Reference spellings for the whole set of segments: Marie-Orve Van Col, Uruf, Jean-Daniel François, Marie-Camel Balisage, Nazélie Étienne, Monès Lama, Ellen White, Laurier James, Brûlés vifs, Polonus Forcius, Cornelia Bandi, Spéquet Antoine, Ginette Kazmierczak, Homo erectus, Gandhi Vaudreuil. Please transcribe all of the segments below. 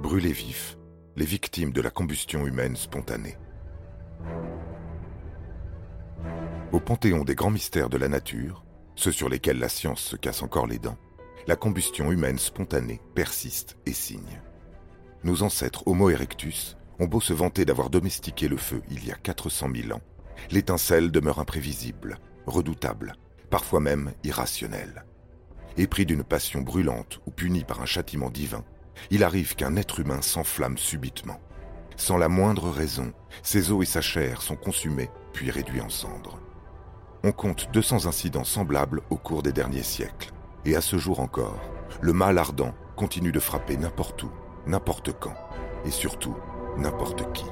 Brûlés vifs, les victimes de la combustion humaine spontanée. Au panthéon des grands mystères de la nature, ceux sur lesquels la science se casse encore les dents, la combustion humaine spontanée persiste et signe. Nos ancêtres Homo erectus ont beau se vanter d'avoir domestiqué le feu il y a 400 000 ans, l'étincelle demeure imprévisible, redoutable, parfois même irrationnelle. Épris d'une passion brûlante ou puni par un châtiment divin, il arrive qu'un être humain s'enflamme subitement. Sans la moindre raison, ses os et sa chair sont consumés puis réduits en cendres. On compte 200 incidents semblables au cours des derniers siècles. Et à ce jour encore, le mal ardent continue de frapper n'importe où, n'importe quand, et surtout n'importe qui.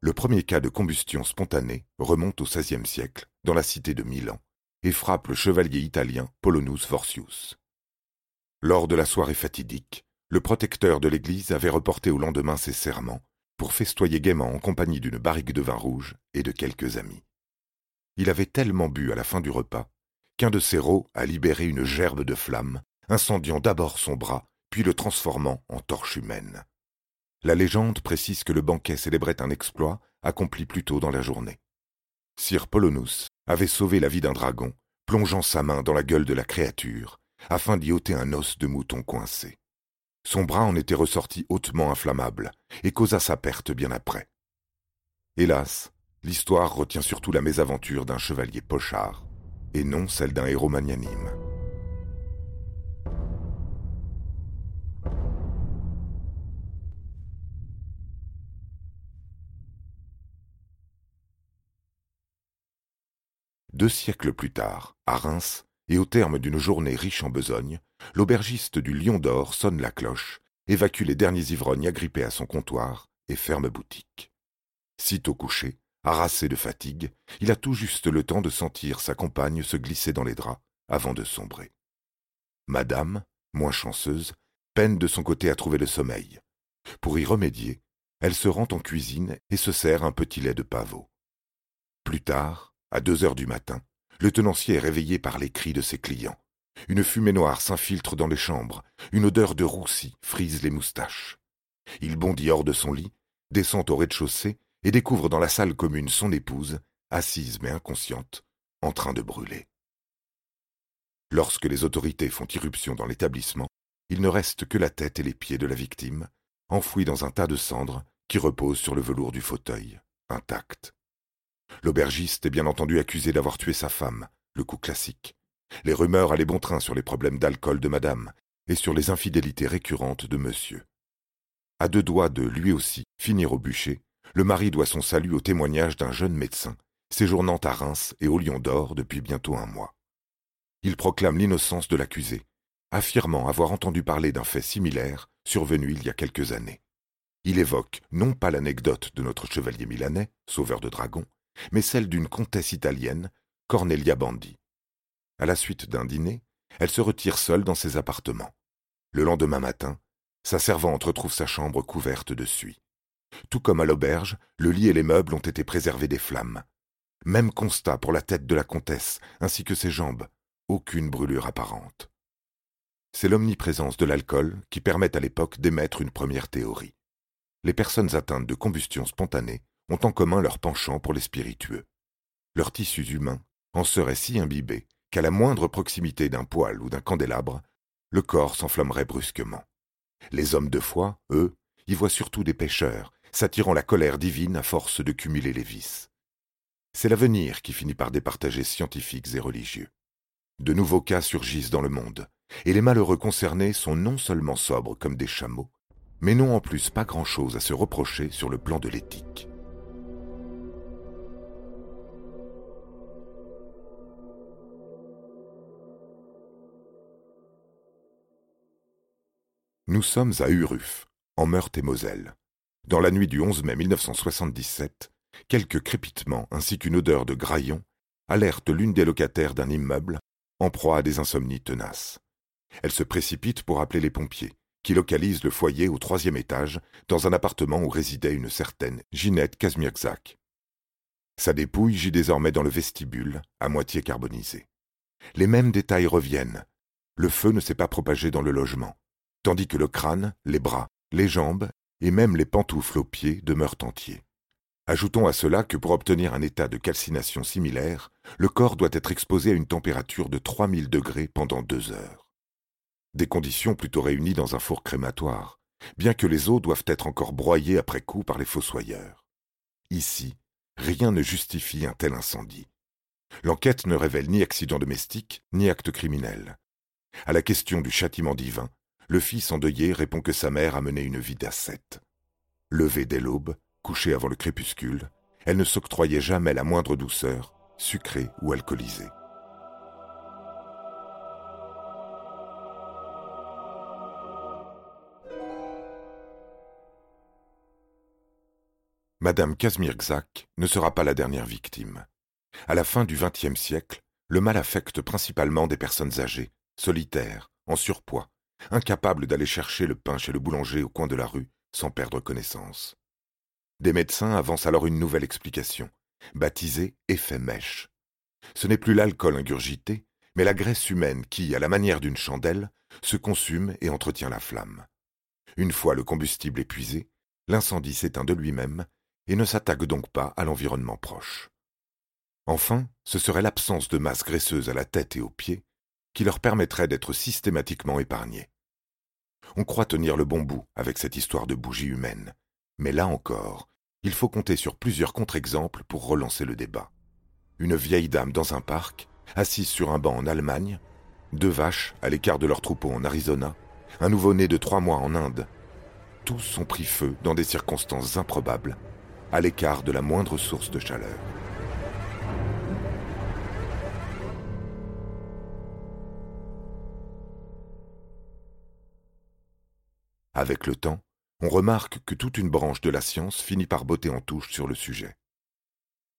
Le premier cas de combustion spontanée remonte au XVIe siècle, dans la cité de Milan, et frappe le chevalier italien Polonus Forcius. Lors de la soirée fatidique, le protecteur de l'église avait reporté au lendemain ses serments pour festoyer gaiement en compagnie d'une barrique de vin rouge et de quelques amis. Il avait tellement bu à la fin du repas qu'un de ses rots a libéré une gerbe de flamme, incendiant d'abord son bras, puis le transformant en torche humaine. La légende précise que le banquet célébrait un exploit accompli plus tôt dans la journée. Sir Polonus avait sauvé la vie d'un dragon, plongeant sa main dans la gueule de la créature, afin d'y ôter un os de mouton coincé. Son bras en était ressorti hautement inflammable et causa sa perte bien après. Hélas, l'histoire retient surtout la mésaventure d'un chevalier pochard, et non celle d'un héros magnanime. Deux siècles plus tard, à Reims, et au terme d'une journée riche en besogne, l'aubergiste du Lion d'Or sonne la cloche, évacue les derniers ivrognes agrippés à son comptoir et ferme boutique. Sitôt couché, harassé de fatigue, il a tout juste le temps de sentir sa compagne se glisser dans les draps avant de sombrer. Madame, moins chanceuse, peine de son côté à trouver le sommeil. Pour y remédier, elle se rend en cuisine et se sert un petit lait de pavot. Plus tard, à 2 heures du matin, le tenancier est réveillé par les cris de ses clients. Une fumée noire s'infiltre dans les chambres, une odeur de roussi frise les moustaches. Il bondit hors de son lit, descend au rez-de-chaussée et découvre dans la salle commune son épouse, assise mais inconsciente, en train de brûler. Lorsque les autorités font irruption dans l'établissement, il ne reste que la tête et les pieds de la victime, enfouis dans un tas de cendres qui repose sur le velours du fauteuil, intact. L'aubergiste est bien entendu accusé d'avoir tué sa femme, le coup classique. Les rumeurs allaient bon train sur les problèmes d'alcool de madame et sur les infidélités récurrentes de monsieur. À 2 doigts de, lui aussi, finir au bûcher, le mari doit son salut au témoignage d'un jeune médecin, séjournant à Reims et au Lion d'Or depuis bientôt 1 mois. Il proclame l'innocence de l'accusé, affirmant avoir entendu parler d'un fait similaire survenu il y a quelques années. Il évoque non pas l'anecdote de notre chevalier milanais, sauveur de dragons, mais celle d'une comtesse italienne, Cornelia Bandi. À la suite d'un dîner, elle se retire seule dans ses appartements. Le lendemain matin, sa servante retrouve sa chambre couverte de suie. Tout comme à l'auberge, le lit et les meubles ont été préservés des flammes. Même constat pour la tête de la comtesse, ainsi que ses jambes, aucune brûlure apparente. C'est l'omniprésence de l'alcool qui permet à l'époque d'émettre une première théorie. Les personnes atteintes de combustion spontanée ont en commun leur penchant pour les spiritueux. Leurs tissus humains en seraient si imbibés qu'à la moindre proximité d'un poêle ou d'un candélabre, le corps s'enflammerait brusquement. Les hommes de foi, eux, y voient surtout des pécheurs, s'attirant la colère divine à force de cumuler les vices. C'est l'avenir qui finit par départager scientifiques et religieux. De nouveaux cas surgissent dans le monde, et les malheureux concernés sont non seulement sobres comme des chameaux, mais n'ont en plus pas grand-chose à se reprocher sur le plan de l'éthique. Nous sommes à Uruf, en Meurthe-et-Moselle. Dans la nuit du 11 mai 1977, quelques crépitements ainsi qu'une odeur de graillon alertent l'une des locataires d'un immeuble en proie à des insomnies tenaces. Elle se précipite pour appeler les pompiers, qui localisent le foyer au 3e étage dans un appartement où résidait une certaine Ginette Kazmierczak. Sa dépouille gît désormais dans le vestibule, à moitié carbonisé. Les mêmes détails reviennent. Le feu ne s'est pas propagé dans le logement, tandis que le crâne, les bras, les jambes et même les pantoufles aux pieds demeurent entiers. Ajoutons à cela que pour obtenir un état de calcination similaire, le corps doit être exposé à une température de 3000 degrés pendant 2 heures. Des conditions plutôt réunies dans un four crématoire, bien que les os doivent être encore broyés après coup par les fossoyeurs. Ici, rien ne justifie un tel incendie. L'enquête ne révèle ni accident domestique, ni acte criminel. À la question du châtiment divin, le fils endeuillé répond que sa mère a mené une vie d'ascète. Levée dès l'aube, couchée avant le crépuscule, elle ne s'octroyait jamais la moindre douceur, sucrée ou alcoolisée. Madame Kazmierczak ne sera pas la dernière victime. À la fin du XXe siècle, le mal affecte principalement des personnes âgées, solitaires, en surpoids, incapables d'aller chercher le pain chez le boulanger au coin de la rue sans perdre connaissance. Des médecins avancent alors une nouvelle explication, baptisée « effet mèche ». Ce n'est plus l'alcool ingurgité, mais la graisse humaine qui, à la manière d'une chandelle, se consume et entretient la flamme. Une fois le combustible épuisé, l'incendie s'éteint de lui-même et ne s'attaque donc pas à l'environnement proche. Enfin, ce serait l'absence de masse graisseuse à la tête et aux pieds qui leur permettrait d'être systématiquement épargnés. On croit tenir le bon bout avec cette histoire de bougie humaine, mais là encore, il faut compter sur plusieurs contre-exemples pour relancer le débat. Une vieille dame dans un parc, assise sur un banc en Allemagne, 2 vaches à l'écart de leur troupeau en Arizona, un nouveau-né de 3 mois en Inde. Tous ont pris feu dans des circonstances improbables, à l'écart de la moindre source de chaleur. Avec le temps, on remarque que toute une branche de la science finit par botter en touche sur le sujet.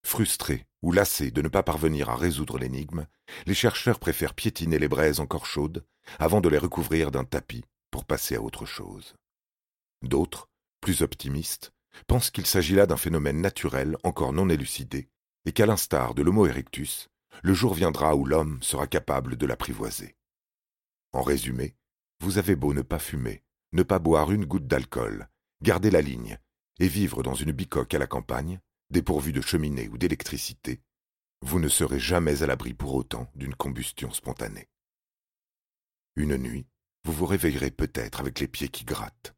Frustrés ou lassés de ne pas parvenir à résoudre l'énigme, les chercheurs préfèrent piétiner les braises encore chaudes avant de les recouvrir d'un tapis pour passer à autre chose. D'autres, plus optimistes, pensent qu'il s'agit là d'un phénomène naturel encore non élucidé et qu'à l'instar de l'Homo erectus, le jour viendra où l'homme sera capable de l'apprivoiser. En résumé, vous avez beau ne pas fumer, ne pas boire une goutte d'alcool, garder la ligne et vivre dans une bicoque à la campagne, dépourvue de cheminée ou d'électricité, vous ne serez jamais à l'abri pour autant d'une combustion spontanée. Une nuit, vous vous réveillerez peut-être avec les pieds qui grattent.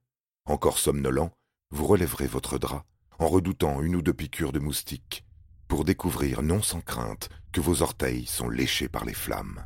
Encore somnolent, vous relèverez votre drap en redoutant 1 ou 2 piqûres de moustiques pour découvrir non sans crainte que vos orteils sont léchés par les flammes.